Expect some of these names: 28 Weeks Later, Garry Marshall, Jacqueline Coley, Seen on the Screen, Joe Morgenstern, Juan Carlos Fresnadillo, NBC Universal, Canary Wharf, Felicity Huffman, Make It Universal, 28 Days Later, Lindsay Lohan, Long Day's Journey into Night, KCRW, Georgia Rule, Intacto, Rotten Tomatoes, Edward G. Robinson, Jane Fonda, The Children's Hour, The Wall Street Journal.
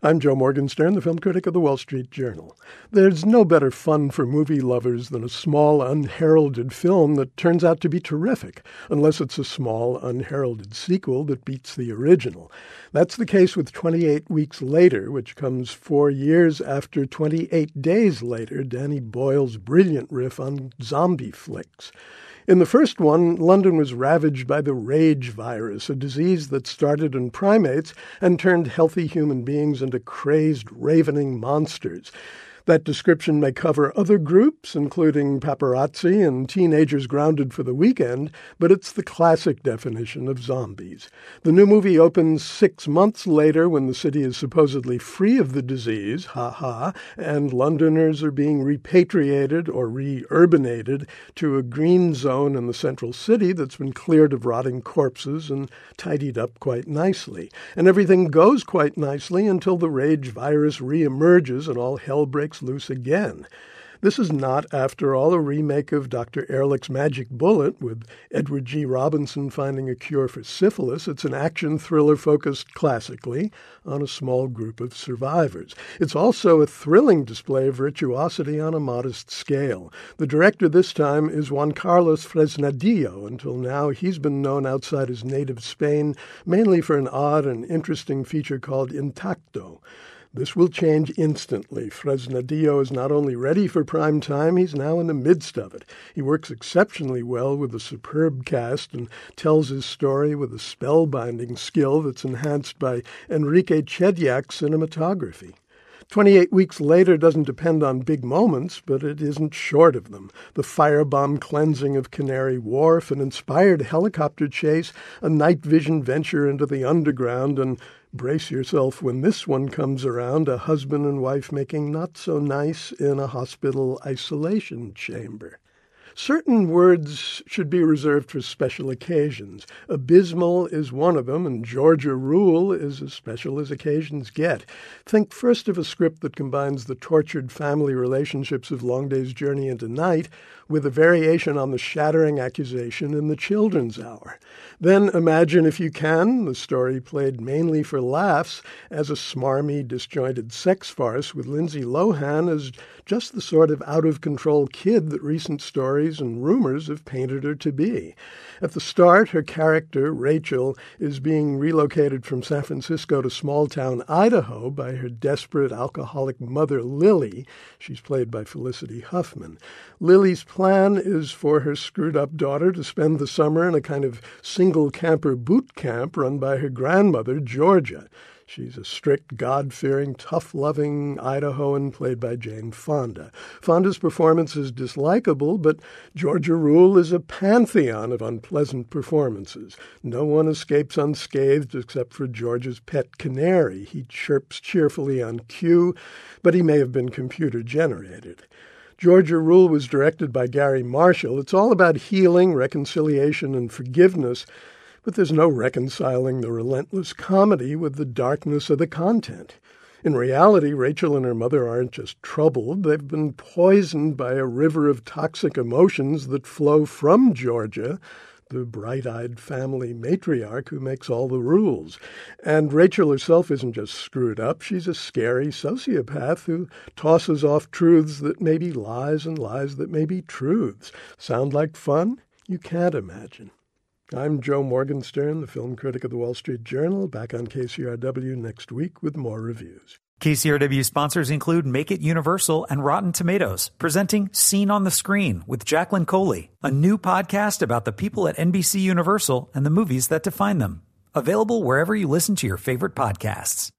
I'm Joe Morgenstern, the film critic of The Wall Street Journal. There's no better fun for movie lovers than a small, unheralded film that turns out to be terrific, unless it's a small, unheralded sequel that beats the original. That's the case with 28 Weeks Later, which comes 4 years after 28 Days Later, Danny Boyle's brilliant riff on zombie flicks. In the first one, London was ravaged by the rage virus, a disease that started in primates and turned healthy human beings into crazed, ravening monsters. That description may cover other groups, including paparazzi and teenagers grounded for the weekend, but it's the classic definition of zombies. The new movie opens 6 months later when the city is supposedly free of the disease, ha-ha, and Londoners are being repatriated or re-urbanated to a green zone in the central city that's been cleared of rotting corpses and tidied up quite nicely. And everything goes quite nicely until the rage virus re-emerges and all hell breaks loose again. This is not, after all, a remake of Dr. Ehrlich's Magic Bullet, with Edward G. Robinson finding a cure for syphilis. It's an action thriller focused classically on a small group of survivors. It's also a thrilling display of virtuosity on a modest scale. The director this time is Juan Carlos Fresnadillo. Until now, he's been known outside his native Spain mainly for an odd and interesting feature called Intacto. This will change instantly. Fresnadillo is not only ready for prime time, he's now in the midst of it. He works exceptionally well with a superb cast and tells his story with a spellbinding skill that's enhanced by Enrique Chediak's cinematography. 28 Weeks Later doesn't depend on big moments, but it isn't short of them. The firebomb cleansing of Canary Wharf, an inspired helicopter chase, a night vision venture into the underground, and brace yourself when this one comes around, a husband and wife making not so nice in a hospital isolation chamber. Certain words should be reserved for special occasions. Abysmal is one of them, and Georgia Rule is as special as occasions get. Think first of a script that combines the tortured family relationships of Long Day's Journey into Night with a variation on the shattering accusation in The Children's Hour. Then imagine, if you can, the story played mainly for laughs as a smarmy, disjointed sex farce with Lindsay Lohan as just the sort of out-of-control kid that recent stories and rumors have painted her to be. At the start, her character, Rachel, is being relocated from San Francisco to small-town Idaho by her desperate alcoholic mother, Lily. She's played by Felicity Huffman. Lily's plan is for her screwed-up daughter to spend the summer in a kind of single-camper boot camp run by her grandmother, Georgia. She's a strict, God-fearing, tough-loving Idahoan played by Jane Fonda. Fonda's performance is dislikable, but Georgia Rule is a pantheon of unpleasant performances. No one escapes unscathed except for Georgia's pet canary. He chirps cheerfully on cue, but he may have been computer-generated. Georgia Rule was directed by Garry Marshall. It's all about healing, reconciliation, and forgiveness, but there's no reconciling the relentless comedy with the darkness of the content. In reality, Rachel and her mother aren't just troubled. They've been poisoned by a river of toxic emotions that flow from Georgia, the bright-eyed family matriarch who makes all the rules. And Rachel herself isn't just screwed up. She's a scary sociopath who tosses off truths that may be lies and lies that may be truths. Sound like fun? You can't imagine. I'm Joe Morgenstern, the film critic of The Wall Street Journal, back on KCRW next week with more reviews. KCRW sponsors include Make It Universal and Rotten Tomatoes, presenting Seen on the Screen with Jacqueline Coley, a new podcast about the people at NBC Universal and the movies that define them. Available wherever you listen to your favorite podcasts.